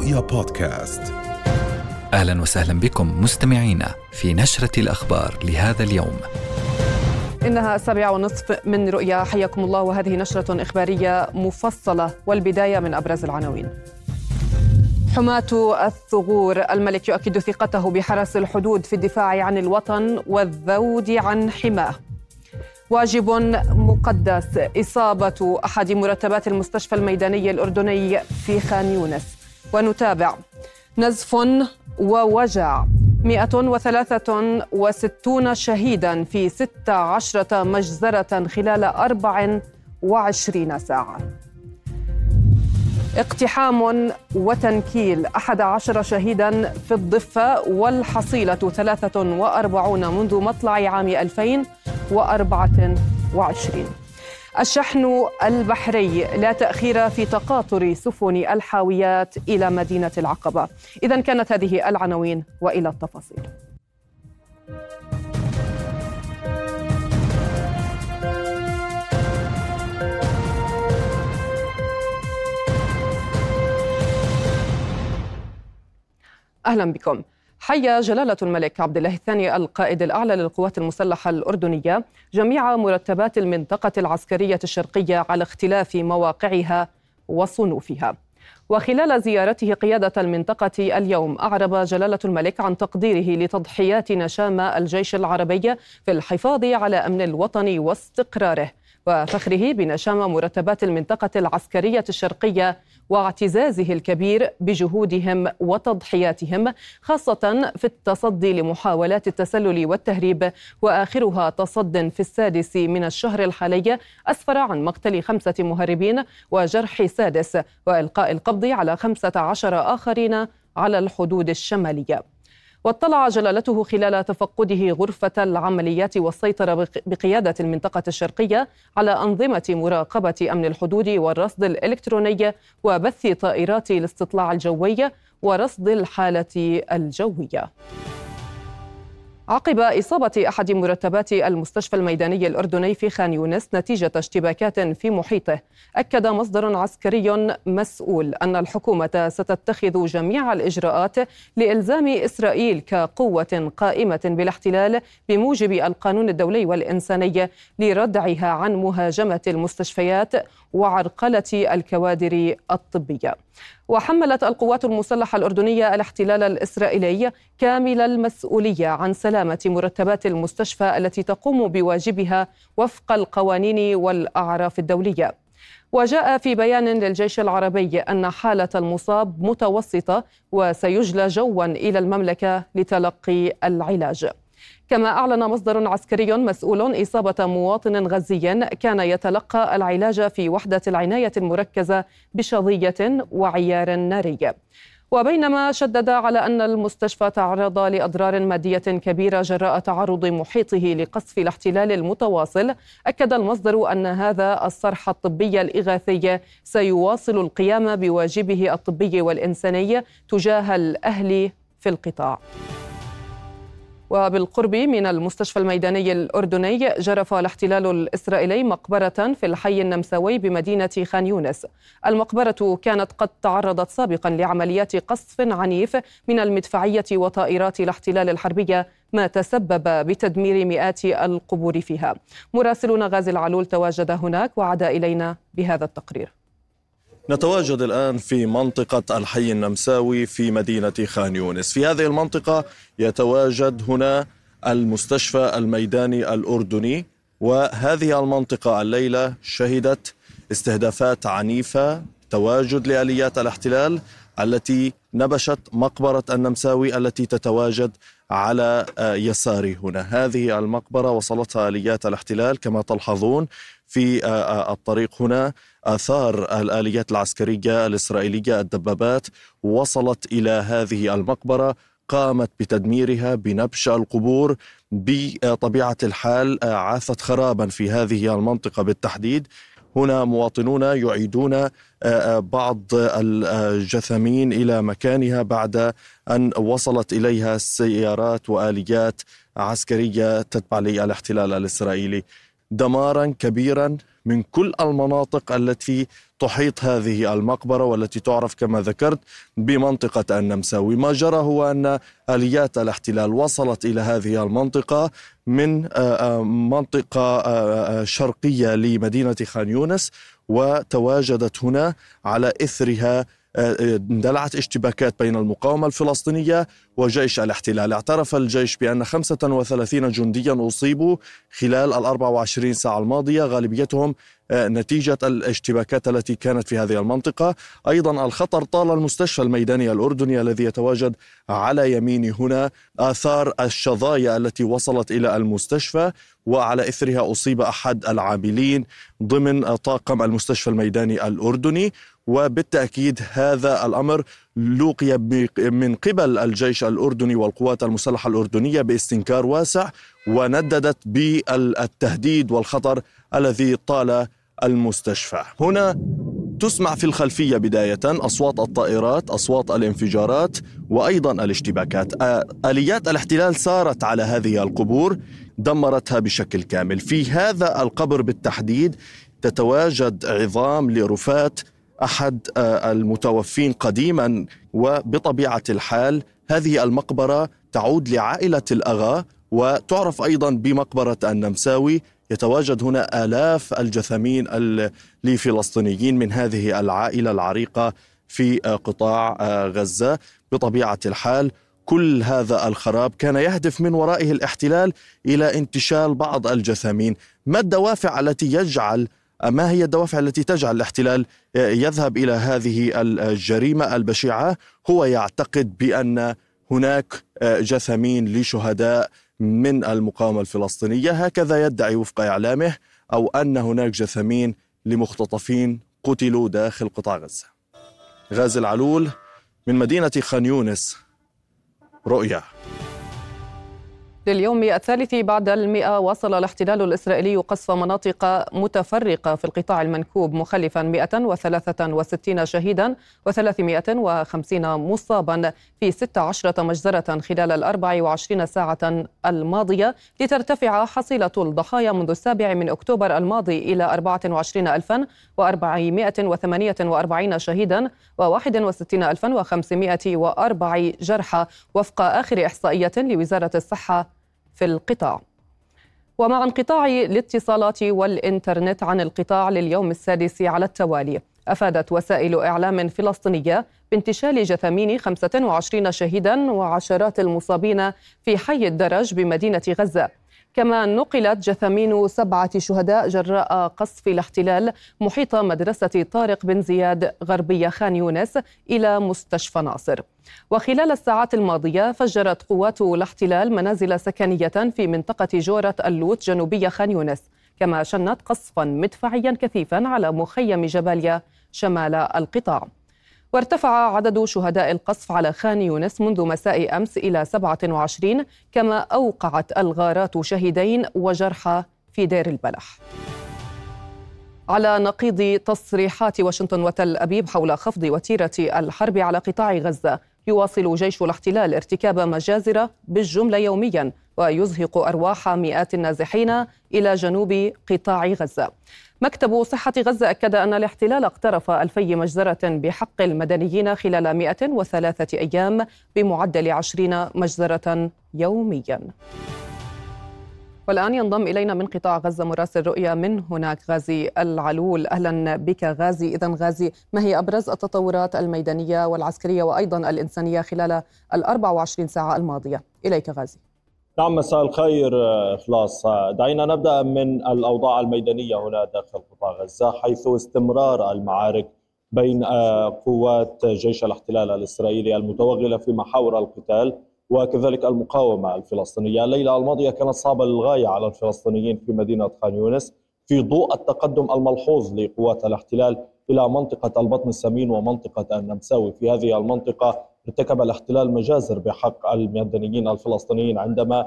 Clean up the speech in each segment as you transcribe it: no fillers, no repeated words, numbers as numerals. رؤيا بودكاست. أهلا وسهلا بكم مستمعينا في نشرة الأخبار لهذا اليوم. إنها 7:30 من رؤيا، حياكم الله، وهذه نشرة إخبارية مفصلة والبداية من أبرز العناوين. حماة الثغور، الملك يؤكد ثقته بحرس الحدود في الدفاع عن الوطن والذود عن حماه. واجب مقدس، إصابة أحد مرتبات المستشفى الميداني الأردني في خان يونس. ونتابع نزف ووجع، 163 شهيدا في 16 مجزرة خلال 24 ساعة. اقتحام وتنكيل، 11 شهيدا في الضفة، والحصيلة 43 منذ مطلع عام 2024. الشحن البحري، لا تأخير في تقاطر سفن الحاويات إلى مدينة العقبة. إذن كانت هذه العناوين وإلى التفاصيل. أهلا بكم. حيا جلالة الملك عبدالله الثاني القائد الأعلى للقوات المسلحة الأردنية جميع مرتبات المنطقة العسكرية الشرقية على اختلاف مواقعها وصنوفها. وخلال زيارته قيادة المنطقة اليوم، أعرب جلالة الملك عن تقديره لتضحيات نشامى الجيش العربي في الحفاظ على أمن الوطن واستقراره، وفخره بنشامى مرتبات المنطقة العسكرية الشرقية واعتزازه الكبير بجهودهم وتضحياتهم، خاصة في التصدي لمحاولات التسلل والتهريب، وآخرها تصد في 6 من الشهر الحالي أسفر عن مقتل 5 مهربين وجرح 6 وإلقاء القبض على 15 آخرين على الحدود الشمالية. واطلع جلالته خلال تفقده غرفة العمليات والسيطرة بقيادة المنطقة الشرقية على أنظمة مراقبة أمن الحدود والرصد الإلكتروني وبث طائرات الاستطلاع الجوي ورصد الحالة الجوية. عقب إصابة أحد مرتبات المستشفى الميداني الأردني في خان يونس نتيجة اشتباكات في محيطه، أكد مصدر عسكري مسؤول أن الحكومة ستتخذ جميع الإجراءات لإلزام إسرائيل كقوة قائمة بالاحتلال بموجب القانون الدولي والإنساني لردعها عن مهاجمة المستشفيات وعرقلة الكوادر الطبية. وحملت القوات المسلحة الأردنية الاحتلال الإسرائيلي كامل المسؤولية عن سلامة مرتبات المستشفى التي تقوم بواجبها وفق القوانين والأعراف الدولية. وجاء في بيان للجيش العربي أن حالة المصاب متوسطة وسيجلى جوا إلى المملكة لتلقي العلاج. كما أعلن مصدر عسكري مسؤول إصابة مواطن غزي كان يتلقى العلاج في وحدة العناية المركزة بشظية وعيار ناري. وبينما شدد على أن المستشفى تعرض لأضرار مادية كبيرة جراء تعرض محيطه لقصف الاحتلال المتواصل، أكد المصدر أن هذا الصرح الطبي الإغاثي سيواصل القيام بواجبه الطبي والإنساني تجاه الأهل في القطاع. وبالقرب من المستشفى الميداني الأردني جرف الاحتلال الإسرائيلي مقبرة في الحي النمساوي بمدينة خان يونس. المقبرة كانت قد تعرضت سابقا لعمليات قصف عنيف من المدفعية وطائرات الاحتلال الحربية، ما تسبب بتدمير مئات القبور فيها. مراسلنا غازي العلول تواجد هناك وعاد إلينا بهذا التقرير. نتواجد الآن في منطقة الحي النمساوي في مدينة خان يونس. في هذه المنطقة يتواجد هنا المستشفى الميداني الأردني، وهذه المنطقة الليلة شهدت استهدافات عنيفة، تواجد لآليات الاحتلال التي نبشت مقبرة النمساوي التي تتواجد على يساري هنا. هذه المقبرة وصلتها آليات الاحتلال، كما تلحظون في الطريق هنا آثار الآليات العسكرية الإسرائيلية، الدبابات وصلت إلى هذه المقبرة، قامت بتدميرها، بنبش القبور، بطبيعة الحال عاثت خرابا في هذه المنطقة بالتحديد. هنا مواطنون يعيدون بعض الجثمين إلى مكانها بعد أن وصلت إليها سيارات وآليات عسكرية تتبع للاحتلال الإسرائيلي. دمارا كبيرا من كل المناطق التي تحيط هذه المقبرة والتي تعرف كما ذكرت بمنطقة النمساوي. ما جرى هو أن آليات الاحتلال وصلت إلى هذه المنطقة من منطقة شرقية لمدينة خان يونس وتواجدت هنا، على إثرها اندلعت اشتباكات بين المقاومة الفلسطينية وجيش الاحتلال. اعترف الجيش بأن 35 جنديا أصيبوا خلال 24 ساعة الماضية، غالبيتهم نتيجة الاشتباكات التي كانت في هذه المنطقة. أيضا الخطر طال المستشفى الميداني الأردني الذي يتواجد على يميني هنا، آثار الشظايا التي وصلت إلى المستشفى وعلى إثرها أصيب أحد العاملين ضمن طاقم المستشفى الميداني الأردني. وبالتأكيد هذا الأمر لوقي من قبل الجيش الأردني والقوات المسلحة الأردنية باستنكار واسع، ونددت بالتهديد والخطر الذي طال المستشفى. هنا تسمع في الخلفية بداية أصوات الطائرات، أصوات الانفجارات، وأيضا الاشتباكات. آليات الاحتلال سارت على هذه القبور، دمرتها بشكل كامل. في هذا القبر بالتحديد تتواجد عظام لرفاة أحد المتوفين قديما، وبطبيعة الحال هذه المقبرة تعود لعائلة الأغا وتعرف أيضا بمقبرة النمساوي. يتواجد هنا آلاف الجثمين الفلسطينيين من هذه العائلة العريقة في قطاع غزة. بطبيعة الحال كل هذا الخراب كان يهدف من ورائه الاحتلال إلى انتشال بعض الجثمين. ما الدوافع التي يجعل ما هي الدوافع التي تجعل الاحتلال يذهب إلى هذه الجريمة البشعة؟ هو يعتقد بأن هناك جثمين لشهداء من المقاومة الفلسطينية، هكذا يدعي وفق إعلامه، أو أن هناك جثمين لمختطفين قتلوا داخل قطاع غزة. غازي العلول من مدينة خان يونس، رؤيا. لليوم الثالث بعد 100 واصل الاحتلال الإسرائيلي قصف مناطق متفرقة في القطاع المنكوب، مخلفا 163 شهيدا و350 مصابا في 16 مجزرة خلال 24 ساعة الماضية، لترتفع حصيلة الضحايا منذ 7 أكتوبر الماضي إلى 24,448 شهيدا و61,504 جرحى وفق آخر إحصائية لوزارة الصحة في القطاع. ومع انقطاع الاتصالات والإنترنت عن القطاع لليوم السادس على التوالي، أفادت وسائل إعلام فلسطينية بانتشال جثمين 25 شهيدا وعشرات المصابين في حي الدرج بمدينة غزة. كما نقلت جثمين 7 شهداء جراء قصف الاحتلال محيط مدرسة طارق بن زياد غربية خان يونس إلى مستشفى ناصر. وخلال الساعات الماضية فجرت قوات الاحتلال منازل سكنية في منطقة جورة اللوت جنوبية خان يونس، كما شنت قصفا مدفعيا كثيفا على مخيم جباليا شمال القطاع. وارتفع عدد شهداء القصف على خان يونس منذ مساء أمس إلى 27، كما أوقعت الغارات شهيدين وجرحى في دير البلح. على نقيض تصريحات واشنطن وتل أبيب حول خفض وتيرة الحرب على قطاع غزة، يواصل جيش الاحتلال ارتكاب مجازر بالجملة يوميا، ويزهق أرواح مئات النازحين إلى جنوب قطاع غزة. مكتب صحة غزة أكد أن الاحتلال اقترف 2000 مجزرة بحق المدنيين خلال 103 أيام بمعدل 20 مجزرة يوميا. والآن ينضم إلينا من قطاع غزة مراسل رؤيا من هناك غازي العلول. أهلا بك غازي. إذن غازي، ما هي أبرز التطورات الميدانية والعسكرية وأيضا الإنسانية خلال 24 ساعة الماضية؟ إليك غازي. نعم، مساء الخير. خلاص، دعينا نبدأ من الأوضاع الميدانية هنا داخل قطاع غزة، حيث استمرار المعارك بين قوات جيش الاحتلال الإسرائيلي المتوغلة في محاور القتال وكذلك المقاومة الفلسطينية. الليلة الماضية كانت صعبة للغاية على الفلسطينيين في مدينة خان يونس في ضوء التقدم الملحوظ لقوات الاحتلال إلى منطقة البطن السمين ومنطقة النمساوي. في هذه المنطقة ارتكب الاحتلال مجازر بحق المدنيين الفلسطينيين عندما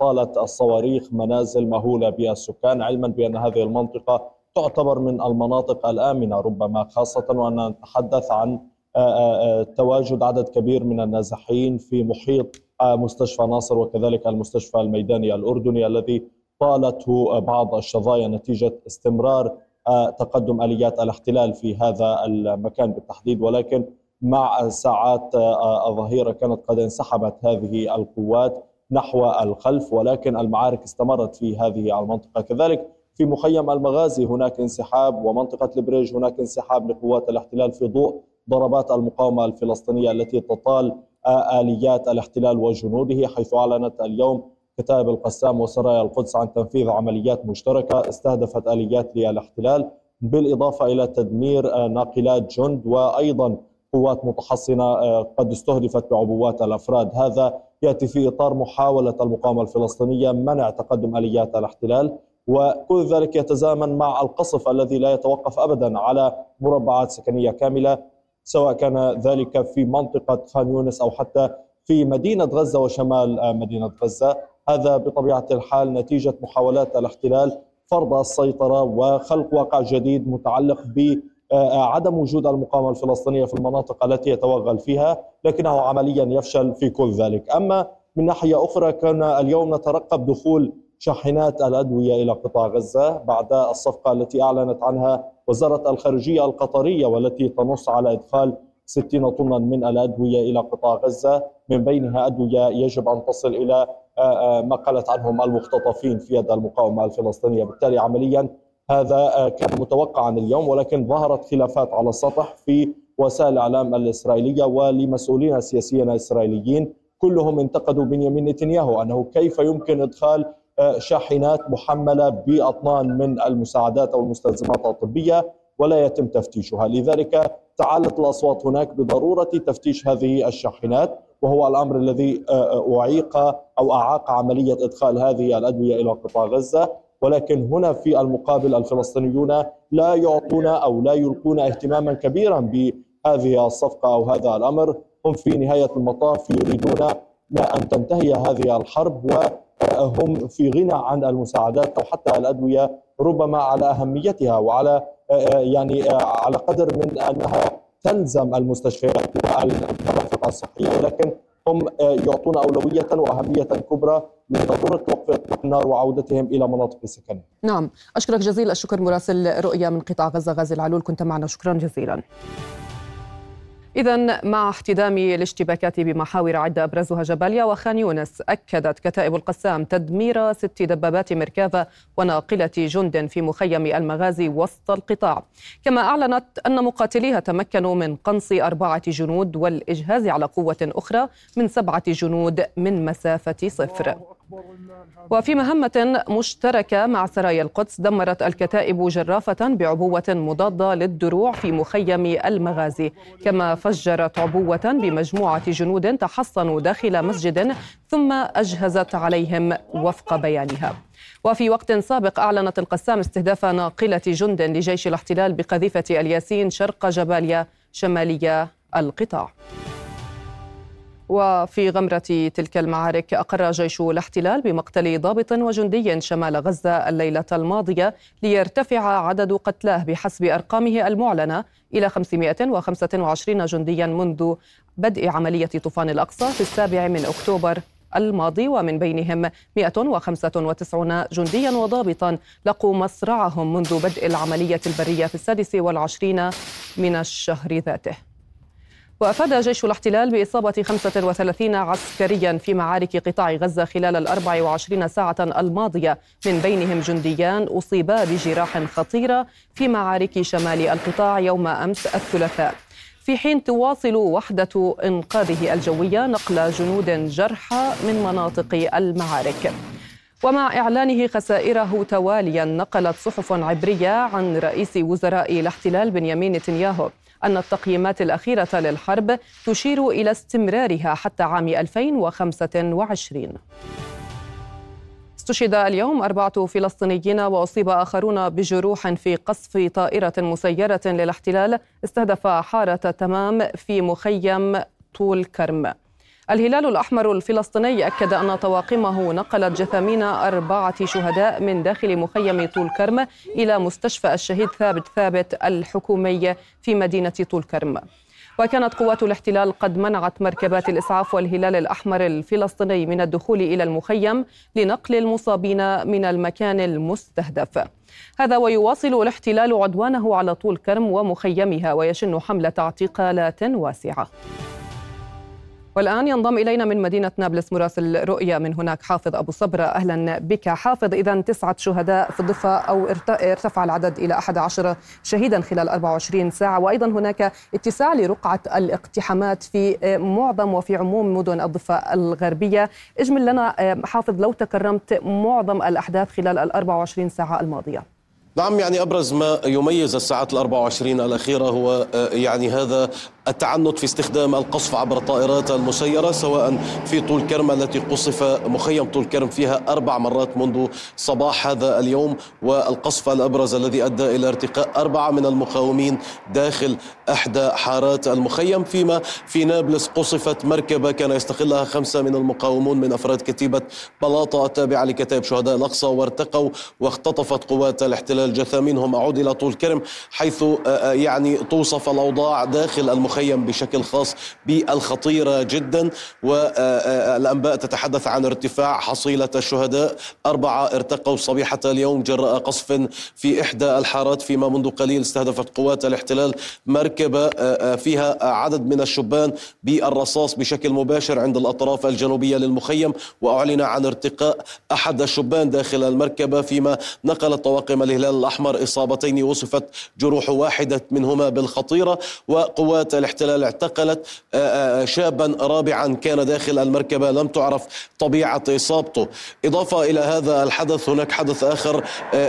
طالت الصواريخ منازل مهولة بالسكان، علما بأن هذه المنطقة تعتبر من المناطق الآمنة ربما، خاصة وأننا نتحدث عن تواجد عدد كبير من النازحين في محيط مستشفى ناصر وكذلك المستشفى الميداني الأردني الذي طالته بعض الشظايا نتيجة استمرار تقدم آليات الاحتلال في هذا المكان بالتحديد، ولكن مع ساعات الظهيرة كانت قد انسحبت هذه القوات نحو الخلف، ولكن المعارك استمرت في هذه المنطقة. كذلك في مخيم المغازي هناك انسحاب، ومنطقة البريج هناك انسحاب لقوات الاحتلال في ضوء ضربات المقاومة الفلسطينية التي تطال آليات الاحتلال وجنوده، حيث أعلنت اليوم كتائب القسام وسرايا القدس عن تنفيذ عمليات مشتركة استهدفت آليات الاحتلال، بالإضافة إلى تدمير ناقلات جند، وأيضا قوات متحصنة قد استهدفت بعبوات الأفراد. هذا يأتي في إطار محاولة المقاومة الفلسطينية منع تقدم آليات الاحتلال، وكل ذلك يتزامن مع القصف الذي لا يتوقف أبدا على مربعات سكنية كاملة، سواء كان ذلك في منطقة خان يونس أو حتى في مدينة غزة وشمال مدينة غزة. هذا بطبيعة الحال نتيجة محاولات الاحتلال فرض السيطرة وخلق واقع جديد متعلق بعدم وجود المقاومة الفلسطينية في المناطق التي يتوغل فيها، لكنه عمليا يفشل في كل ذلك. أما من ناحية أخرى، كان اليوم نترقب دخول شاحنات الأدوية إلى قطاع غزة بعد الصفقة التي أعلنت عنها وزارة الخارجية القطرية، والتي تنص على إدخال 60 طنا من الأدوية إلى قطاع غزة، من بينها أدوية يجب أن تصل إلى ما قالت عنهم المختطفين في يد المقاومة الفلسطينية. بالتالي عمليا هذا كان متوقعا اليوم، ولكن ظهرت خلافات على السطح في وسائل الإعلام الإسرائيلية، ولمسؤولين سياسيين إسرائيليين كلهم انتقدوا بنيامين نتنياهو أنه كيف يمكن إدخال شاحنات محملة بأطنان من المساعدات أو المستلزمات الطبية ولا يتم تفتيشها. لذلك تعالت الأصوات هناك بضرورة تفتيش هذه الشاحنات، وهو الأمر الذي أعاق عملية إدخال هذه الأدوية إلى قطاع غزة. ولكن هنا في المقابل الفلسطينيون لا يعطون أو لا يلقون اهتماما كبيرا بهذه الصفقة أو هذا الأمر. هم في نهاية المطاف يريدون أن تنتهي هذه الحرب، وهم في غنى عن المساعدات أو حتى الأدوية، ربما على أهميتها وعلى على قدر من أنها تلزم المستشفيات والمرافق الصحية، ولكن هم يعطون أولوية وأهمية كبرى لضرورة وقف إطلاق النار وعودتهم إلى مناطق سكنهم. نعم، أشكرك جزيل الشكر مراسل رؤيا من قطاع غزة غازي العلول، كنت معنا، شكرا جزيلا. إذن مع احتدام الاشتباكات بمحاور عدة أبرزها جباليا وخان يونس، أكدت كتائب القسام تدمير 6 دبابات مركافة وناقلة جند في مخيم المغازي وسط القطاع، كما أعلنت أن مقاتليها تمكنوا من قنص 4 جنود والإجهاز على قوة أخرى من 7 جنود من مسافة 0. وفي مهمة مشتركة مع سرايا القدس، دمرت الكتائب جرافة بعبوة مضادة للدروع في مخيم المغازي، كما فجرت عبوة بمجموعة جنود تحصنوا داخل مسجد ثم أجهزت عليهم وفق بيانها. وفي وقت سابق أعلنت القسام استهداف ناقلة جند لجيش الاحتلال بقذيفة الياسين شرق جباليا شمالية القطاع. وفي غمرة تلك المعارك، أقر جيش الاحتلال بمقتل ضابط وجندي شمال غزة الليلة الماضية، ليرتفع عدد قتلاه بحسب أرقامه المعلنة إلى 525 جنديا منذ بدء عملية طوفان الأقصى في 7 أكتوبر الماضي، ومن بينهم 195 جنديا وضابطا لقوا مصرعهم منذ بدء العملية البرية في 26 من الشهر ذاته. وأفاد جيش الاحتلال بإصابة 35 عسكريا في معارك قطاع غزة خلال 24 ساعة الماضية، من بينهم جنديان أصيبا بجراح خطيرة في معارك شمال القطاع يوم أمس الثلاثاء، في حين تواصل وحدة إنقاذه الجوية نقل جنود جرحى من مناطق المعارك. ومع إعلانه خسائره تواليا، نقلت صحف عبرية عن رئيس وزراء الاحتلال بنيامين نتنياهو أن التقييمات الأخيرة للحرب تشير إلى استمرارها حتى عام 2025. استشهد اليوم 4 فلسطينيين وأصيب آخرون بجروح في قصف طائرة مسيرة للاحتلال استهدف حارة تمام في مخيم طولكرم. الهلال الأحمر الفلسطيني أكد أن طواقمه نقلت جثامين 4 شهداء من داخل مخيم طولكرم إلى مستشفى الشهيد ثابت الحكومي في مدينة طولكرم. وكانت قوات الاحتلال قد منعت مركبات الإسعاف والهلال الأحمر الفلسطيني من الدخول إلى المخيم لنقل المصابين من المكان المستهدف. هذا ويواصل الاحتلال عدوانه على طولكرم ومخيمها ويشن حملة اعتقالات واسعة. والآن ينضم إلينا من مدينة نابلس مراسل رؤيا من هناك حافظ أبو صبرة. أهلا بك حافظ. إذا 9 شهداء في الضفة أو ارتفع العدد إلى 11 شهيدا خلال 24 ساعة، وأيضا هناك اتساع لرقعة الاقتحامات في معظم وفي عموم مدن الضفة الغربية. اجمل لنا حافظ لو تكرمت معظم الأحداث خلال 24 ساعة الماضية. نعم، يعني أبرز ما يميز الساعات 24 الأخيرة هو يعني هذا التعنت في استخدام القصف عبر الطائرات المسيرة، سواء في طولكرم التي قصف مخيم طولكرم فيها 4 مرات منذ صباح هذا اليوم، والقصف الأبرز الذي أدى إلى ارتقاء 4 من المقاومين داخل إحدى حارات المخيم. فيما في نابلس قصفت مركبة كان يستغلها 5 من المقاومون من أفراد كتيبة بلاطة التابعة لكتائب شهداء الأقصى وارتقوا، واختطفت قوات الاحتلال الجثامينهم. أعود إلى طولكرم حيث يعني توصف الأوضاع داخل المخيم بشكل خاص بالخطيرة جدا، والأنباء تتحدث عن ارتفاع حصيلة الشهداء. 4 ارتقوا صبيحة اليوم جراء قصف في إحدى الحارات، فيما منذ قليل استهدفت قوات الاحتلال مركبة فيها عدد من الشبان بالرصاص بشكل مباشر عند الأطراف الجنوبية للمخيم، وأعلن عن ارتقاء أحد الشبان داخل المركبة. فيما نقلت طواقم الهلال الأحمر إصابتين وصفت جروح واحدة منهما بالخطيرة، وقوات الاحتلال اعتقلت شابا رابعا كان داخل المركبة لم تعرف طبيعة إصابته. إضافة إلى هذا الحدث هناك حدث آخر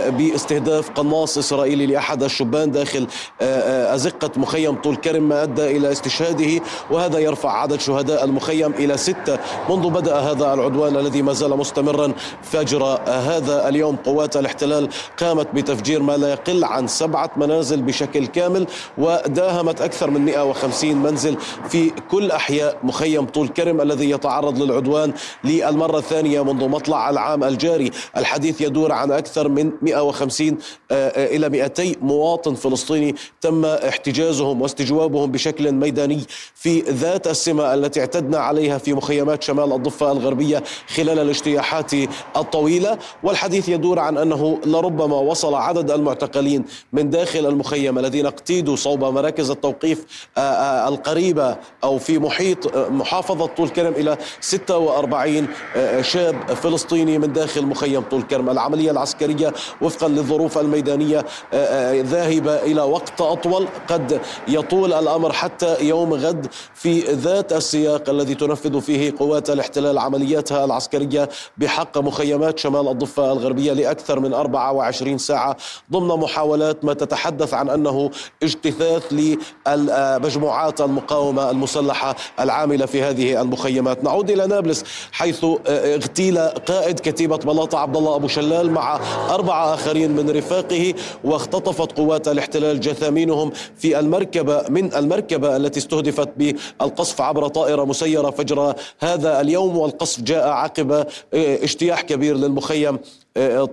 باستهداف قناص إسرائيلي لأحد الشبان داخل أزقة مخيم طولكرم ما أدى إلى استشهاده، وهذا يرفع عدد شهداء المخيم إلى 6 منذ بدأ هذا العدوان الذي ما زال مستمرا فجر هذا اليوم. قوات الاحتلال قامت تفجير ما لا يقل عن 7 منازل بشكل كامل، وداهمت أكثر من 150 منزل في كل أحياء مخيم طولكرم الذي يتعرض للعدوان للمرة الثانية منذ مطلع العام الجاري. الحديث يدور عن أكثر من 150 إلى 200 مواطن فلسطيني تم احتجازهم واستجوابهم بشكل ميداني في ذات السمة التي اعتدنا عليها في مخيمات شمال الضفة الغربية خلال الاجتياحات الطويلة. والحديث يدور عن أنه لربما وصل عدد المعتقلين من داخل المخيم الذين اقتيدوا صوب مراكز التوقيف القريبة أو في محيط محافظة طولكرم إلى 46 شاب فلسطيني من داخل مخيم طولكرم. العملية العسكرية وفقا للظروف الميدانية ذاهبة إلى وقت أطول، قد يطول الأمر حتى يوم غد في ذات السياق الذي تنفذ فيه قوات الاحتلال عملياتها العسكرية بحق مخيمات شمال الضفة الغربية لأكثر من 24 ساعة ضمن محاولات ما تتحدث عن أنه اجتثاث لمجموعات المقاومة المسلحة العاملة في هذه المخيمات. نعود إلى نابلس حيث اغتيل قائد كتيبة بلاطة عبد الله أبو شلال مع 4 آخرين من رفاقه، واختطفت قوات الاحتلال جثامينهم في المركبة من المركبة التي استهدفت بالقصف عبر طائرة مسيرة فجر هذا اليوم. والقصف جاء عقب اجتياح كبير للمخيم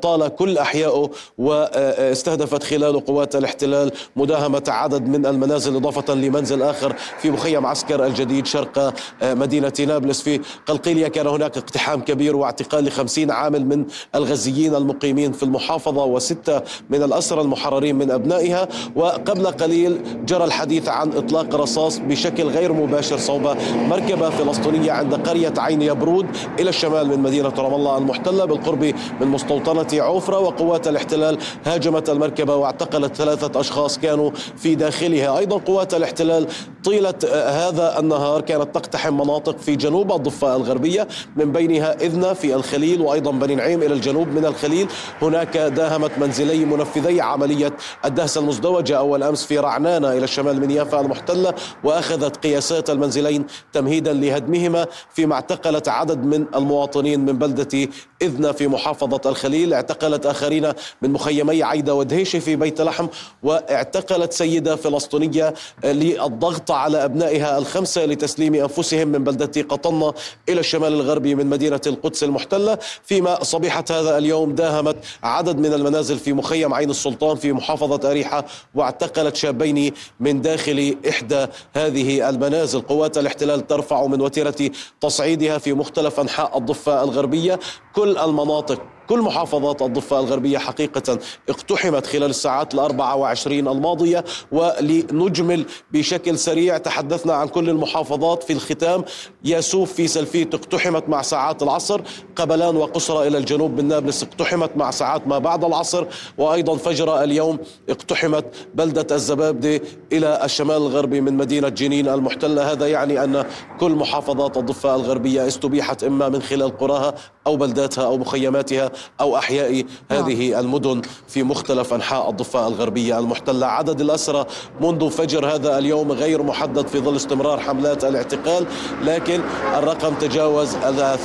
طال كل أحيائه، واستهدفت خلاله قوات الاحتلال مداهمة عدد من المنازل إضافة لمنزل آخر في مخيم عسكر الجديد شرق مدينة نابلس. في قلقيلية كان هناك اقتحام كبير واعتقال ل50 عامل من الغزيين المقيمين في المحافظة و6 من الأسرى المحررين من أبنائها. وقبل قليل جرى الحديث عن إطلاق رصاص بشكل غير مباشر صوب مركبة فلسطينية عند قرية عين يبرود إلى الشمال من مدينة رام الله المحتلة بالقرب من سلطنة عفرة، وقوات الاحتلال هاجمت المركبة واعتقلت 3 أشخاص كانوا في داخلها. أيضا قوات الاحتلال طيلة هذا النهار كانت تقتحم مناطق في جنوب الضفة الغربية من بينها إذنا في الخليل، وأيضا بني نعيم إلى الجنوب من الخليل. هناك داهمت منزلي منفذي عملية الدهسة المزدوجة أول أمس في رعنانا إلى الشمال من يافا المحتلة، وأخذت قياسات المنزلين تمهيدا لهدمهما. فيما اعتقلت عدد من المواطنين من بلدة إذنا في محافظة الخليل، اعتقلت آخرين من مخيمي عيدة ودهيشة في بيت لحم، واعتقلت سيدة فلسطينية للضغط الشرطة على أبنائها ال5 لتسليم أنفسهم من بلدة قطنة إلى الشمال الغربي من مدينة القدس المحتلة. فيما صبيحة هذا اليوم داهمت عدد من المنازل في مخيم عين السلطان في محافظة أريحة واعتقلت شابين من داخل إحدى هذه المنازل. قوات الاحتلال ترفع من وتيرة تصعيدها في مختلف أنحاء الضفة الغربية. كل محافظات الضفة الغربية حقيقة اقتحمت خلال الساعات 24 الماضية. ولنجمل بشكل سريع، تحدثنا عن كل المحافظات في الختام. ياسوف في سلفيت اقتحمت مع ساعات العصر، قبلان وقصرى إلى الجنوب من نابلس اقتحمت مع ساعات ما بعد العصر، وأيضا فجر اليوم اقتحمت بلدة الزبابدة إلى الشمال الغربي من مدينة جنين المحتلة. هذا يعني أن كل محافظات الضفة الغربية استبيحت إما من خلال قراها أو بلداتها أو مخيماتها أو أحياء هذه المدن في مختلف أنحاء الضفة الغربية المحتلة. عدد الأسرى منذ فجر هذا اليوم غير محدد في ظل استمرار حملات الاعتقال، لكن الرقم تجاوز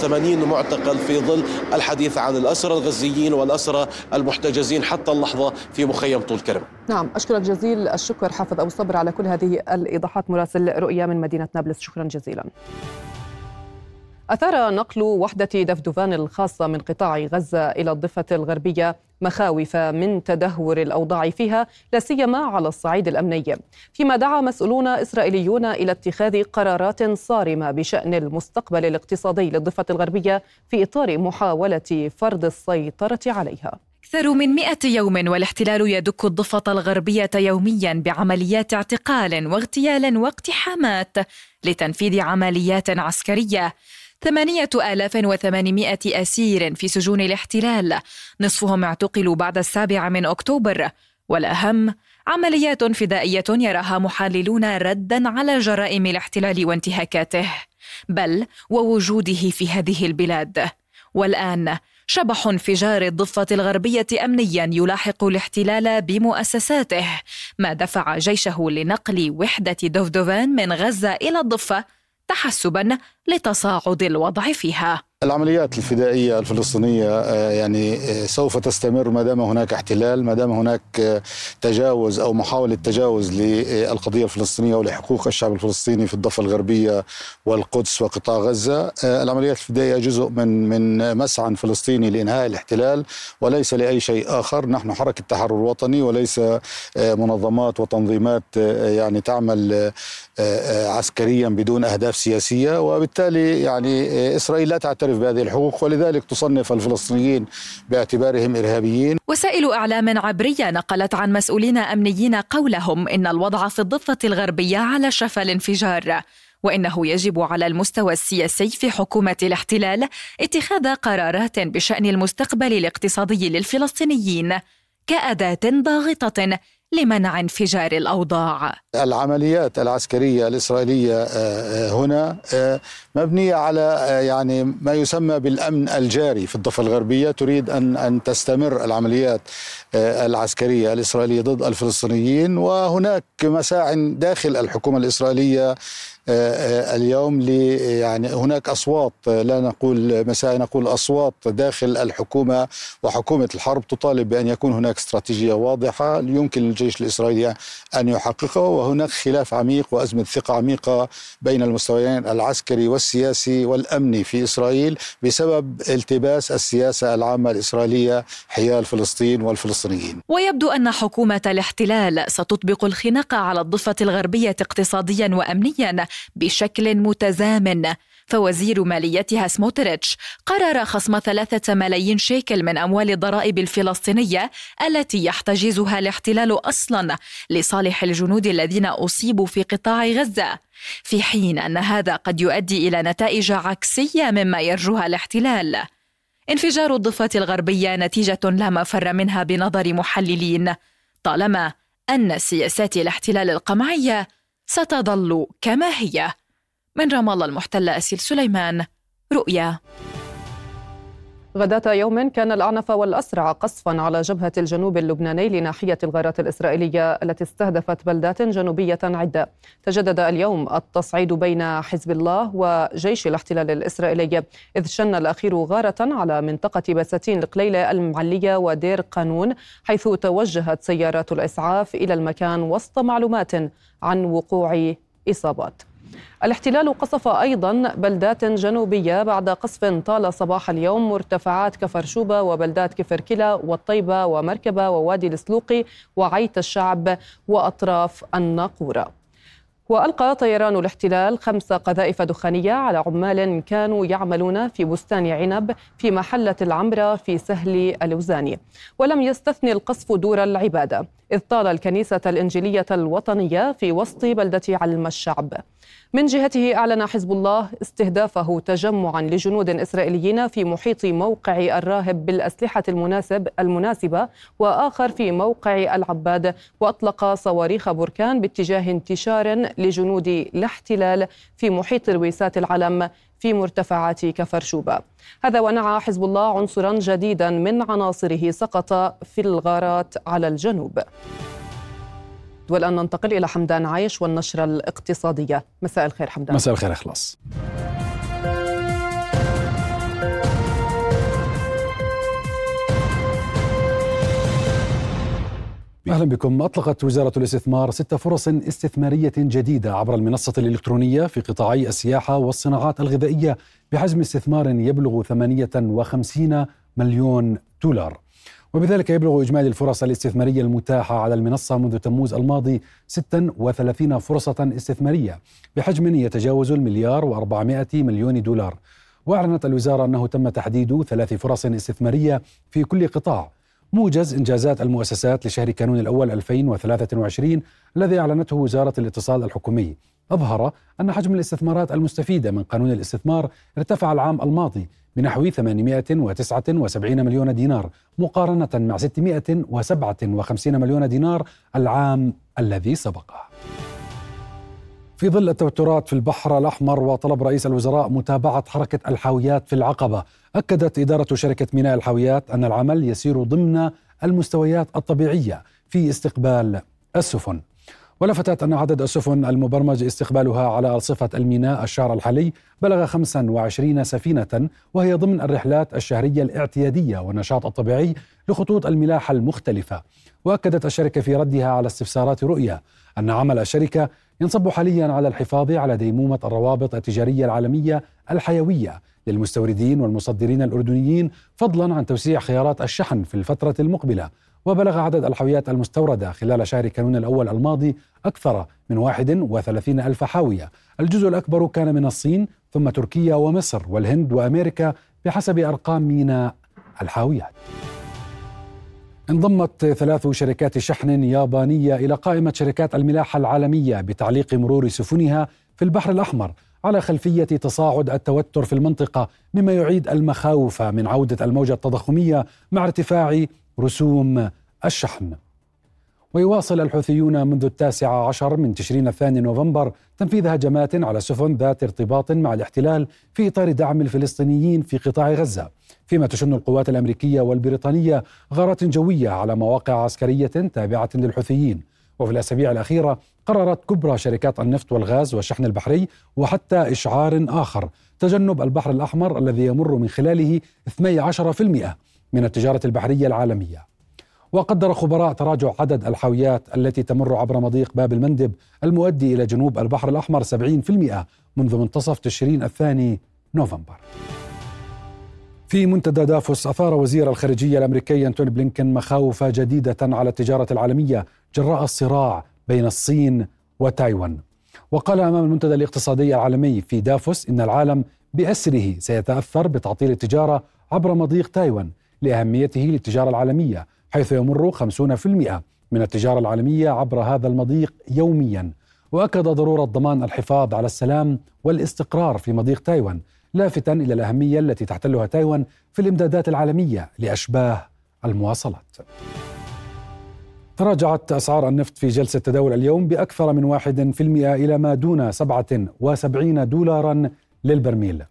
80 معتقل في ظل الحديث عن الأسرى الغزيين والأسرى المحتجزين حتى اللحظة في مخيم طولكرم. نعم، أشكرك جزيل الشكر حافظ أبو صبر على كل هذه الإيضاحات، مراسل رؤيا من مدينة نابلس، شكرا جزيلا. أثار نقل وحدة دفدوفان الخاصة من قطاع غزة إلى الضفة الغربية مخاوف من تدهور الأوضاع فيها، لا سيما على الصعيد الأمني، فيما دعا مسؤولون إسرائيليون إلى اتخاذ قرارات صارمة بشأن المستقبل الاقتصادي للضفة الغربية في إطار محاولة فرض السيطرة عليها. أكثر من 100 يوم والاحتلال يدك الضفة الغربية يوميا بعمليات اعتقال واغتيال واقتحامات لتنفيذ عمليات عسكرية. 8,800 أسير في سجون الاحتلال، نصفهم اعتقلوا بعد 7 أكتوبر، والأهم عمليات فدائية يراها محللون رداً على جرائم الاحتلال وانتهاكاته بل ووجوده في هذه البلاد. والآن شبح انفجار الضفة الغربية أمنيا يلاحق الاحتلال بمؤسساته، ما دفع جيشه لنقل وحدة دفدوفان من غزة إلى الضفة تحسباً لتصاعد الوضع فيها. العمليات الفدائية الفلسطينية يعني سوف تستمر ما دام هناك احتلال، ما دام هناك تجاوز أو محاولة تجاوز للقضية الفلسطينية ولحقوق الشعب الفلسطيني في الضفة الغربية والقدس وقطاع غزة. العمليات الفدائية جزء من مسعى فلسطيني لإنهاء الاحتلال وليس لأي شيء آخر. نحن حركة التحرر الوطني وليس منظمات وتنظيمات يعني تعمل عسكريا بدون أهداف سياسية، وبالتالي يعني إسرائيل لا تعترف بهذه الحقوق، ولذلك تصنف الفلسطينيين باعتبارهم إرهابيين. وسائل إعلام عبرية نقلت عن مسؤولين أمنيين قولهم إن الوضع في الضفة الغربية على شفا الانفجار، وإنه يجب على المستوى السياسي في حكومة الاحتلال اتخاذ قرارات بشأن المستقبل الاقتصادي للفلسطينيين كأداة ضاغطة لمنع انفجار الأوضاع. العمليات العسكرية الإسرائيلية هنا مبنية على يعني ما يسمى بالأمن الجاري في الضفة الغربية. تريد أن تستمر العمليات العسكرية الإسرائيلية ضد الفلسطينيين، وهناك مساع داخل الحكومة الإسرائيلية اليوم يعني هناك أصوات، لا نقول مساء، نقول أصوات داخل الحكومة وحكومة الحرب تطالب بأن يكون هناك استراتيجية واضحة يمكن للجيش الإسرائيلي أن يحققها، وهناك خلاف عميق وأزمة ثقة عميقة بين المستويين العسكري والسياسي والأمني في إسرائيل بسبب التباس السياسة العامة الإسرائيلية حيال فلسطين والفلسطينيين. ويبدو أن حكومة الاحتلال ستطبق الخناق على الضفة الغربية اقتصاديا وأمنيا بشكل متزامن، فوزير ماليتها سموتريتش قرر خصم 3 ملايين شيكل من أموال الضرائب الفلسطينية التي يحتجزها الاحتلال أصلا لصالح الجنود الذين أصيبوا في قطاع غزة، في حين أن هذا قد يؤدي إلى نتائج عكسية مما يرجوها الاحتلال. انفجار الضفة الغربية نتيجة لا مفر منها بنظر محللين، طالما أن سياسات الاحتلال القمعية ستظل كما هي. من رام الله المحتلة أسيل سليمان، رؤيا. غداة يوم كان الأعنف والأسرع قصفا على جبهة الجنوب اللبناني لناحية الغارات الإسرائيلية التي استهدفت بلدات جنوبية عدة. تجدد اليوم التصعيد بين حزب الله وجيش الاحتلال الإسرائيلي، إذ شن الأخير غارة على منطقة بساتين القليلة المعلية ودير قانون، حيث توجهت سيارات الإسعاف إلى المكان وسط معلومات عن وقوع إصابات. الاحتلال قصف أيضا بلدات جنوبية بعد قصف طال صباح اليوم مرتفعات كفرشوبة وبلدات كفركلة والطيبة ومركبة ووادي السلوقي وعيت الشعب وأطراف الناقورة. وألقى طيران الاحتلال 5 قذائف دخانية على عمال كانوا يعملون في بستان عنب في محلة العمرة في سهل الوزاني. ولم يستثني القصف دور العبادة، إذ طال الكنيسة الإنجيلية الوطنية في وسط بلدة علم الشعب. من جهته أعلن حزب الله استهدافه تجمعا لجنود إسرائيليين في محيط موقع الراهب بالأسلحة المناسبة وآخر في موقع العباد، وأطلق صواريخ بركان باتجاه انتشار لجنود الاحتلال في محيط رويسات العلم في مرتفعات كفرشوبة. هذا ونعى حزب الله عنصرا جديدا من عناصره سقط في الغارات على الجنوب. والآن ننتقل إلى حمدان عايش والنشرة الاقتصادية. مساء الخير حمدان. مساء الخير إخلاص. أهلا بكم. أطلقت وزارة الاستثمار 6 فرص استثمارية جديدة عبر المنصة الإلكترونية في قطاعي السياحة والصناعات الغذائية بحجم استثمار يبلغ 58 مليون دولار. وبذلك يبلغ إجمالي الفرص الاستثمارية المتاحة على المنصة منذ تموز الماضي 36 فرصة استثمارية بحجم يتجاوز 1,400 مليون دولار. وأعلنت الوزارة أنه تم تحديد 3 فرص استثمارية في كل قطاع. موجز إنجازات المؤسسات لشهر كانون الأول 2023 الذي أعلنته وزارة الاتصال الحكومي أظهر أن حجم الاستثمارات المستفيدة من قانون الاستثمار ارتفع العام الماضي بنحو 879 مليون دينار مقارنة مع 657 مليون دينار العام الذي سبقه. في ظل التوترات في البحر الأحمر وطلب رئيس الوزراء متابعة حركة الحاويات في العقبة، أكدت إدارة شركة ميناء الحاويات أن العمل يسير ضمن المستويات الطبيعية في استقبال السفن. ولفتت أن عدد السفن المبرمج استقبالها على صفة الميناء الشهر الحالي بلغ 25 سفينة، وهي ضمن الرحلات الشهرية الاعتيادية والنشاط الطبيعي لخطوط الملاحة المختلفة. وأكدت الشركة في ردها على استفسارات رؤيا أن عمل الشركة ينصب حاليا على الحفاظ على ديمومة الروابط التجارية العالمية الحيوية للمستوردين والمصدرين الأردنيين، فضلا عن توسيع خيارات الشحن في الفترة المقبلة. وبلغ عدد الحاويات المستوردة خلال شهر كانون الأول الماضي أكثر من 31,000 حاوية. الجزء الأكبر كان من الصين، ثم تركيا ومصر والهند وأمريكا بحسب أرقام ميناء الحاويات. انضمت 3 شركات شحن يابانية إلى قائمة شركات الملاحة العالمية بتعليق مرور سفنها في البحر الأحمر على خلفية تصاعد التوتر في المنطقة، مما يعيد المخاوف من عودة الموجة التضخمية مع ارتفاع رسوم الشحن. ويواصل الحوثيون منذ 19 من تشرين الثاني نوفمبر تنفيذ هجمات على سفن ذات ارتباط مع الاحتلال في إطار دعم الفلسطينيين في قطاع غزة، فيما تشن القوات الأمريكية والبريطانية غارات جوية على مواقع عسكرية تابعة للحوثيين. وفي الأسابيع الأخيرة قررت كبرى شركات النفط والغاز والشحن البحري وحتى إشعار آخر تجنب البحر الأحمر الذي يمر من خلاله 12% من التجارة البحرية العالمية. وقدر خبراء تراجع عدد الحاويات التي تمر عبر مضيق باب المندب المؤدي إلى جنوب البحر الأحمر 70% منذ منتصف تشرين الثاني نوفمبر. في منتدى دافوس أثار وزير الخارجية الأمريكي أنتوني بلينكن مخاوف جديدة على التجارة العالمية جراء الصراع بين الصين وتايوان. وقال أمام المنتدى الاقتصادي العالمي في دافوس إن العالم بأسره سيتأثر بتعطيل التجارة عبر مضيق تايوان لأهميته للتجارة العالمية، حيث يمر 50% من التجارة العالمية عبر هذا المضيق يوميا. وأكد ضرورة ضمان الحفاظ على السلام والاستقرار في مضيق تايوان، لافتا إلى الأهمية التي تحتلها تايوان في الإمدادات العالمية لأشباه المواصلات. تراجعت أسعار النفط في جلسة تداول اليوم بأكثر من 1% إلى ما دون 77 دولارا للبرميل،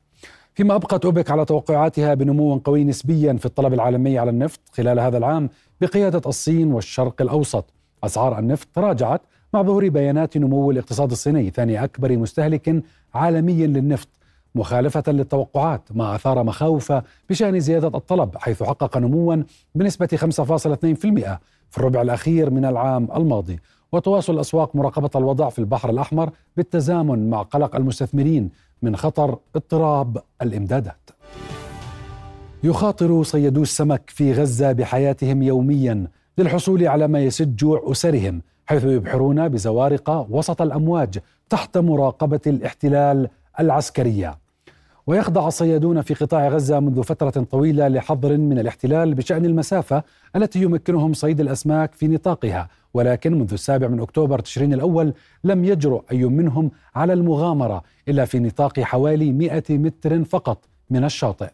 فيما أبقت أوبك على توقعاتها بنمو قوي نسبيا في الطلب العالمي على النفط خلال هذا العام بقيادة الصين والشرق الأوسط. أسعار النفط تراجعت مع ظهور بيانات نمو الاقتصاد الصيني ثاني أكبر مستهلك عالمي للنفط مخالفة للتوقعات، ما أثار مخاوف بشأن زيادة الطلب، حيث حقق نموا بنسبة 5.2% في الربع الأخير من العام الماضي. وتواصل الأسواق مراقبة الوضع في البحر الأحمر بالتزامن مع قلق المستثمرين من خطر اضطراب الإمدادات. يخاطر صيادو السمك في غزة بحياتهم يوميا للحصول على ما يسد جوع أسرهم، حيث يبحرون بزوارق وسط الأمواج تحت مراقبة الاحتلال العسكرية. ويخضع الصيادون في قطاع غزة منذ فترة طويلة لحظر من الاحتلال بشأن المسافة التي يمكنهم صيد الأسماك في نطاقها، ولكن منذ 7 أكتوبر تشرين الأول لم يجرؤ أي منهم على المغامرة إلا في نطاق حوالي 100 متر فقط من الشاطئ.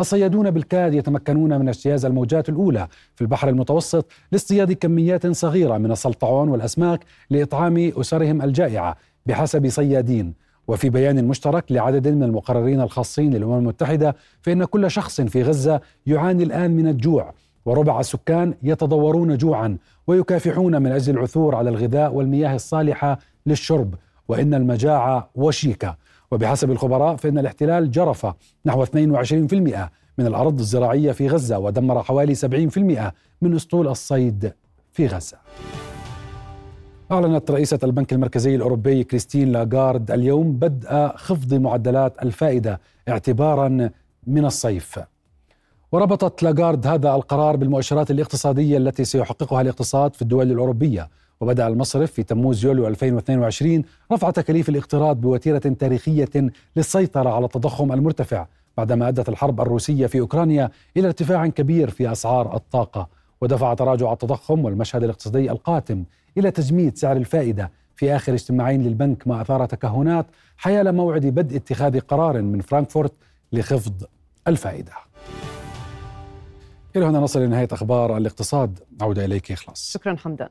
الصيادون بالكاد يتمكنون من اجتياز الموجات الأولى في البحر المتوسط لاصطياد كميات صغيرة من السلطعون والأسماك لإطعام أسرهم الجائعة بحسب صيادين. وفي بيان مشترك لعدد من المقررين الخاصين للأمم المتحدة، فإن كل شخص في غزة يعاني الآن من الجوع، وربع السكان يتضورون جوعا ويكافحون من أجل العثور على الغذاء والمياه الصالحة للشرب، وإن المجاعة وشيكة. وبحسب الخبراء فإن الاحتلال جرف نحو 22% من الأرض الزراعية في غزة، ودمر حوالي 70% من أسطول الصيد في غزة. أعلنت رئيسة البنك المركزي الأوروبي كريستين لاغارد اليوم بدء خفض معدلات الفائدة اعتباراً من الصيف. وربطت لاغارد هذا القرار بالمؤشرات الاقتصادية التي سيحققها الاقتصاد في الدول الأوروبية. وبدأ المصرف في تموز يوليو 2022 رفع تكاليف الاقتراض بوتيرة تاريخية للسيطرة على التضخم المرتفع، بعدما أدت الحرب الروسية في أوكرانيا إلى ارتفاع كبير في أسعار الطاقة، ودفع تراجع التضخم والمشهد الاقتصادي القاتم إلى تجميد سعر الفائدة في آخر اجتماعين للبنك، ما أثار تكهنات حيال موعد بدء اتخاذ قرار من فرانكفورت لخفض الفائدة. إلى هنا نصل لنهاية أخبار الاقتصاد، أعود إليك إخلاص. شكرا حمدان.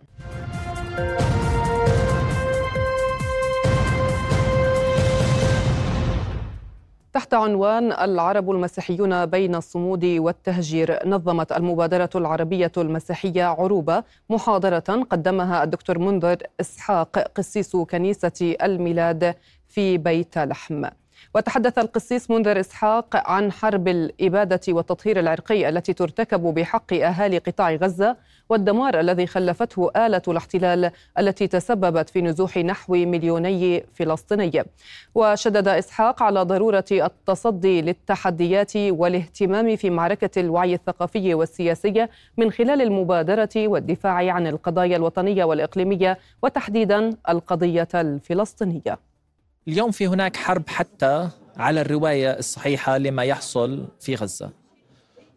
تحت عنوان العرب المسيحيون بين الصمود والتهجير، نظمت المبادرة العربية المسيحية عروبة، محاضرة قدمها الدكتور منذر إسحاق قسيس كنيسة الميلاد في بيت لحم. وتحدث القسيس منذر إسحاق عن حرب الإبادة والتطهير العرقي التي ترتكب بحق أهالي قطاع غزة، والدمار الذي خلفته آلة الاحتلال التي تسببت في نزوح نحو 2 مليون فلسطيني. وشدد إسحاق على ضرورة التصدي للتحديات والاهتمام في معركة الوعي الثقافي والسياسي من خلال المبادرة والدفاع عن القضايا الوطنية والإقليمية، وتحديدا القضية الفلسطينية. اليوم في هناك حرب حتى على الرواية الصحيحة لما يحصل في غزة،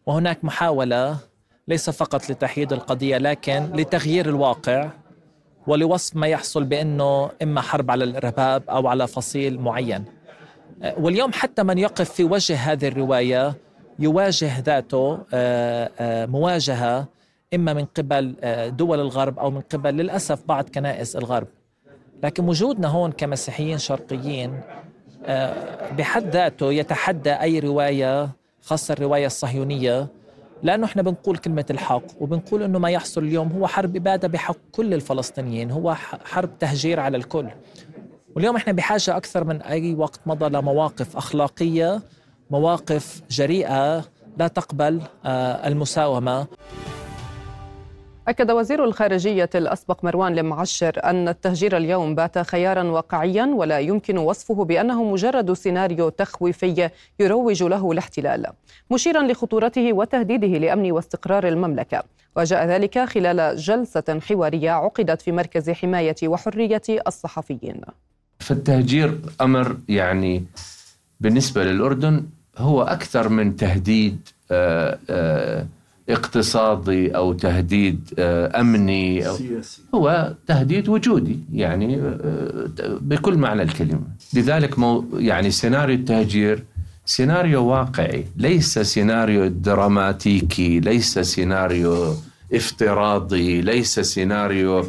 وهناك محاولة ليس فقط لتحييد القضية لكن لتغيير الواقع ولوصف ما يحصل بأنه إما حرب على الإرهاب أو على فصيل معين. واليوم حتى من يقف في وجه هذه الرواية يواجه ذاته مواجهة إما من قبل دول الغرب أو من قبل للأسف بعض كنائس الغرب. لكن وجودنا هون كمسيحيين شرقيين بحد ذاته يتحدى أي رواية، خاصة الرواية الصهيونية، لأنه إحنا بنقول كلمة الحق وبنقول إنه ما يحصل اليوم هو حرب إبادة بحق كل الفلسطينيين، هو حرب تهجير على الكل. واليوم إحنا بحاجة أكثر من أي وقت مضى لمواقف أخلاقية، مواقف جريئة لا تقبل المساومة. أكد وزير الخارجية الأسبق مروان المعشر أن التهجير اليوم بات خياراً واقعياً، ولا يمكن وصفه بأنه مجرد سيناريو تخويفي يروج له الاحتلال، مشيراً لخطورته وتهديده لأمن واستقرار المملكة. وجاء ذلك خلال جلسة حوارية عقدت في مركز حماية وحرية الصحفيين. فالتهجير أمر يعني بالنسبة للأردن هو أكثر من تهديد اقتصادي أو تهديد أمني، هو تهديد وجودي يعني بكل معنى الكلمة. لذلك يعني سيناريو التهجير سيناريو واقعي، ليس سيناريو دراماتيكي، ليس سيناريو افتراضي، ليس سيناريو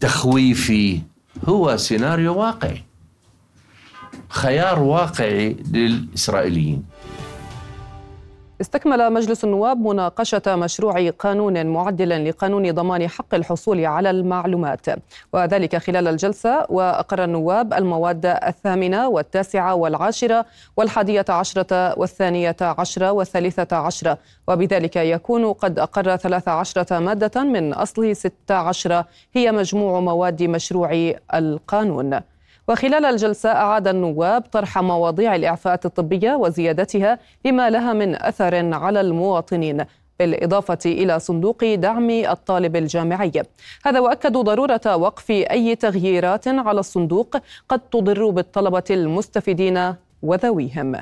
تخويفي، هو سيناريو واقعي، خيار واقعي للإسرائيليين. استكمل مجلس النواب مناقشة مشروع قانون معدل لقانون ضمان حق الحصول على المعلومات، وذلك خلال الجلسة. وأقر النواب المواد 18 و19 و10 و11 و12 و13، وبذلك يكون قد أقر 13 مادة من أصل 16 هي مجموع مواد مشروع القانون. وخلال الجلسة أعاد النواب طرح مواضيع الإعفاءات الطبية وزيادتها لما لها من أثر على المواطنين، بالإضافة إلى صندوق دعم الطالب الجامعي. هذا وأكدوا ضرورة وقف أي تغييرات على الصندوق قد تضر بالطلبة المستفيدين وذويهم.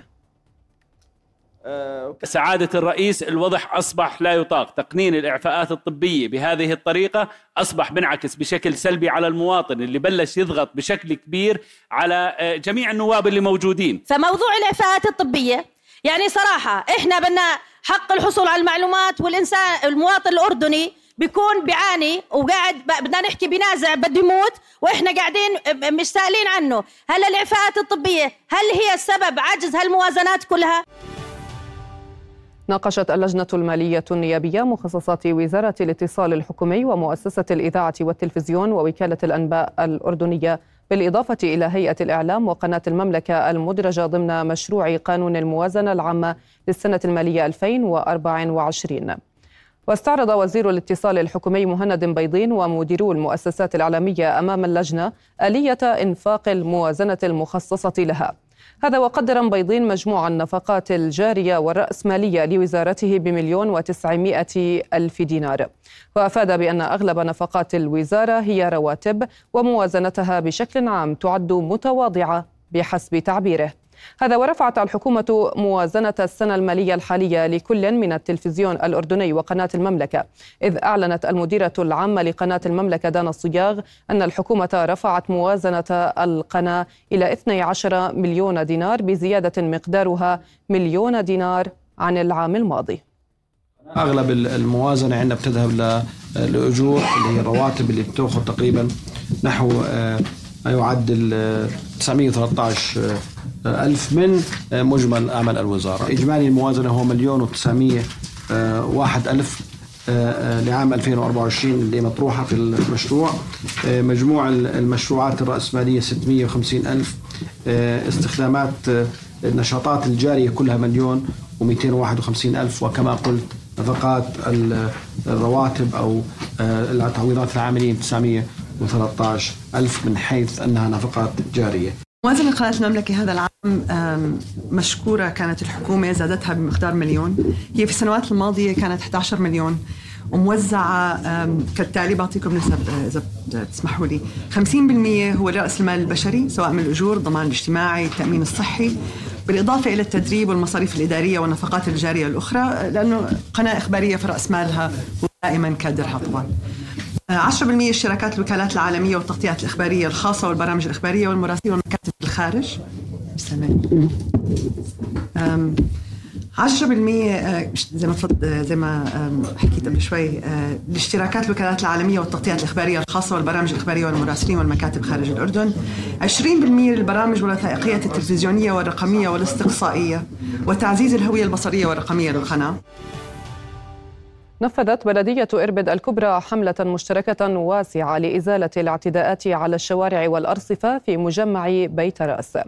سعادة الرئيس، الوضع أصبح لا يطاق. تقنين الإعفاءات الطبية بهذه الطريقة أصبح بنعكس بشكل سلبي على المواطن اللي بلش يضغط بشكل كبير على جميع النواب اللي موجودين. فموضوع الإعفاءات الطبية يعني صراحة إحنا بدنا حق الحصول على المعلومات، والإنسان المواطن الأردني بيكون بيعاني وقاعد بدنا نحكي بينازع بده يموت، واحنا قاعدين مش سائلين عنه. هل الإعفاءات الطبية هل هي السبب عجز هالموازنات كلها؟ ناقشت اللجنة المالية النيابية مخصصات وزارة الاتصال الحكومي ومؤسسة الإذاعة والتلفزيون ووكالة الأنباء الأردنية، بالإضافة إلى هيئة الإعلام وقناة المملكة المدرجة ضمن مشروع قانون الموازنة العامة للسنة المالية 2024. واستعرض وزير الاتصال الحكومي مهند بيضين ومديرو المؤسسات الإعلامية أمام اللجنة آلية إنفاق الموازنة المخصصة لها. هذا وقدر بيضين مجموع النفقات الجارية والرأسمالية لوزارته ب1,900,000 دينار، وأفاد بأن أغلب نفقات الوزارة هي رواتب، وموازنتها بشكل عام تعد متواضعة بحسب تعبيره. هذا ورفعت الحكومة موازنة السنة المالية الحالية لكل من التلفزيون الأردني وقناة المملكة، إذ أعلنت المديرة العامة لقناة المملكة دانا الصياغ أن الحكومة رفعت موازنة القناة إلى 12 مليون دينار، بزيادة مقدارها 1,000,000 دينار عن العام الماضي. أغلب الموازنة عندنا بتذهب للأجور اللي هي الرواتب اللي بتأخذ تقريبا نحو ما يعدل 913,000 من مجمل عمل الوزارة. إجمالي الموازنة هو 1,901,000 لعام 2024 اللي مطروحة في المشروع. مجموع المشروعات الرأسمالية 650,000، استخدامات النشاطات الجارية كلها 1,251,000، وكما قلت نفقات الرواتب أو التعويضات العاملين 913,000 من حيث أنها نفقات جارية. موازنة قناة المملكة هذا العام مشكورة، كانت الحكومة زادتها بمقدار 1,000,000. هي في السنوات الماضية كانت 11 مليون، وموزعة كالتالي. بعطيكم نسب إذا تسمحوا لي. 50% هو رأس المال البشري سواء من الأجور، الضمان الاجتماعي، التأمين الصحي، بالإضافة إلى التدريب والمصاريف الإدارية والنفقات الجارية الأخرى، لأنه قناة إخبارية فرأس مالها دائما كادرها طبعا. 10% الشراكات الوكالات العالمية والتغطيات الإخبارية الخاصة والبرامج الإخبارية والمراسلة والمكاتب الخارج. 10% زي ما حكيت قبل شوي، الاشتراكات الوكالات العالمية والتغطيات الإخبارية الخاصة والبرامج الإخبارية والمراسلين والمكاتب خارج الأردن. 20% للبرامج والوثائقية التلفزيونية والرقمية والاستقصائية، وتعزيز الهوية البصرية والرقمية للقناة. نفذت بلدية إربد الكبرى حملة مشتركة واسعة لإزالة الاعتداءات على الشوارع والأرصفة في مجمع بيت رأس.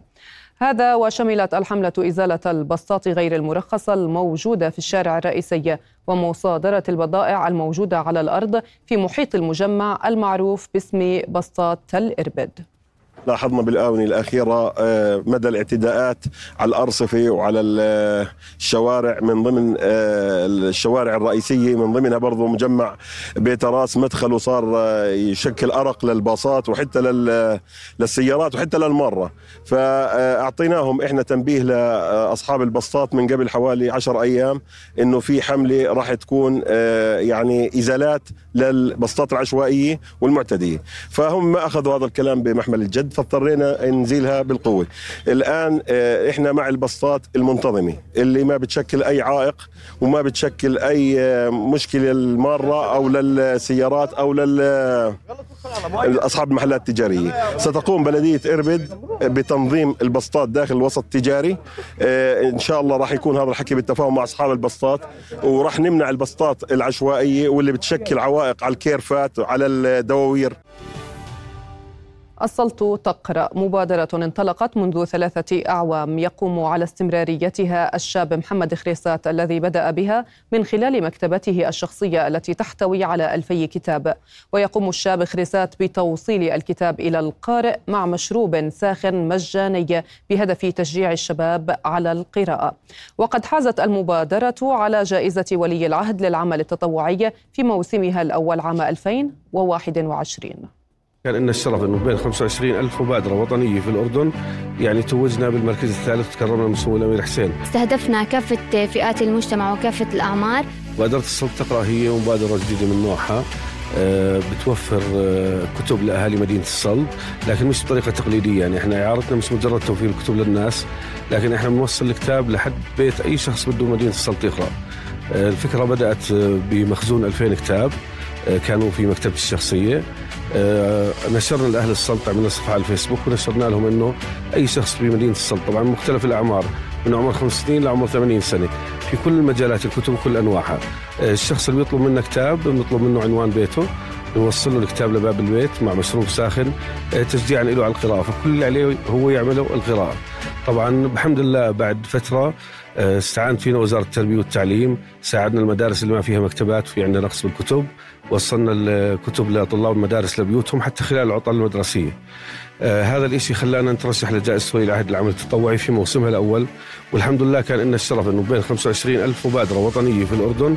هذا وشملت الحملة إزالة البساط غير المرخصة الموجودة في الشارع الرئيسي، ومصادرة البضائع الموجودة على الأرض في محيط المجمع المعروف باسم بساط تل إربد. لاحظنا بالآونة الأخيرة مدى الاعتداءات على الأرصفة وعلى الشوارع، من ضمن الشوارع الرئيسية من ضمنها برضو مجمع بيت راس، مدخله صار يشكل أرق للباصات وحتى للسيارات وحتى للمرة. فأعطيناهم إحنا تنبيه لأصحاب الباصات من قبل حوالي 10 أيام إنه في حملة راح تكون يعني إزالات للباصات العشوائية والمعتدية، فهم ما أخذوا هذا الكلام بمحمل الجد. البلد فاضطرينا نزيلها بالقوة. الآن إحنا مع البسطات المنتظمة اللي ما بتشكل أي عائق وما بتشكل أي مشكلة للمارة أو للسيارات أو لأصحاب المحلات التجارية. ستقوم بلدية إربد بتنظيم البسطات داخل الوسط التجاري. إن شاء الله راح يكون هذا الحكي بالتفاهم مع أصحاب البسطات، وراح نمنع البسطات العشوائية واللي بتشكل عوائق على الكيرفات وعلى الدواوير. السلطة تقرأ، مبادرة انطلقت منذ 3 أعوام يقوم على استمراريتها الشاب محمد خريسات الذي بدأ بها من خلال مكتبته الشخصية التي تحتوي على 2000 كتاب. ويقوم الشاب خريسات بتوصيل الكتاب إلى القارئ مع مشروب ساخن مجاني بهدف تشجيع الشباب على القراءة. وقد حازت المبادرة على جائزة ولي العهد للعمل التطوعي في موسمها الأول عام 2021. كان لنا الشرف أنه بين 25,000 مبادرة وطنية في الأردن، يعني توجنا بالمركز الثالث وتكرمنا من سمو الأمير حسين. استهدفنا كافة فئات المجتمع وكافة الأعمار. مبادرة السلطة تقرأ هي مبادرة جديدة من نوعها، بتوفر كتب لأهالي مدينة السلط، لكن مش بطريقة تقليدية. يعني إحنا إعارتنا مش مجرد توفير الكتب للناس، لكن إحنا بنوصل الكتاب لحد بيت أي شخص بده مدينة السلط يقرأ. الفكرة بدأت بمخزون 2000 كتاب كانوا في مكتبتي الشخصية. نشرنا لأهل السلط، عملنا صفحة على الفيسبوك ونشرنا لهم إنه أي شخص في مدينة السلط، طبعا مختلف الأعمار من عمر 5 سنين لعمر 80 سنة، في كل المجالات، الكتب كل أنواعها. الشخص اللي بيطلب منا كتاب بنطلب منه عنوان بيته، نوصل له الكتاب لباب البيت مع مشروب ساخن تشجيعا له على القراءة، فكل اللي عليه هو يعمله القراءة. طبعا بحمد الله بعد فترة استعانت فينا وزارة التربية والتعليم، ساعدنا المدارس اللي ما فيها مكتبات، في عندنا نقص بالكتب، وصلنا الكتب لطلاب المدارس لبيوتهم حتى خلال العطل المدرسية. هذا الإشي خلانا نترشح لجائزة ولي العهد للعمل التطوعي في موسمها الأول، والحمد لله كان لنا الشرف أنه بين 25,000 مبادرة وطنية في الأردن،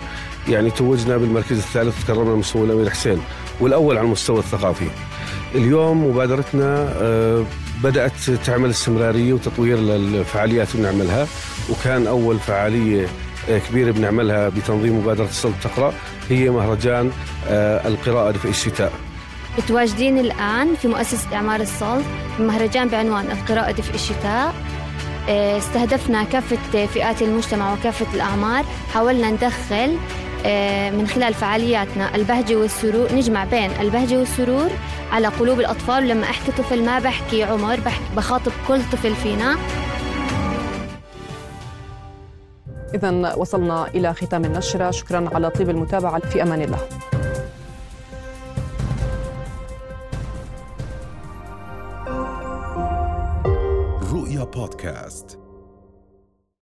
يعني توجنا بالمركز الثالث وتكرمنا من سمو الأمير حسين، والأول على المستوى الثقافي. اليوم مبادرتنا بدأت تعمل استمرارية وتطوير للفعاليات اللي بنعملها، وكان أول فعالية كبيرة بنعملها بتنظيم مبادرة السلط تقرأ هي مهرجان القراءة في الشتاء. متواجدين الآن في مؤسسة إعمار السلط بمهرجان بعنوان القراءة في الشتاء. استهدفنا كافة فئات المجتمع وكافة الأعمار، حاولنا ندخل من خلال فعالياتنا البهجة والسرور، نجمع بين البهجة والسرور على قلوب الأطفال. ولما أحكي طفل ما بحكي عمر، بخاطب كل طفل فينا. إذن وصلنا إلى ختام النشرة، شكرا على طيب المتابعة، في أمان الله. بودكاست.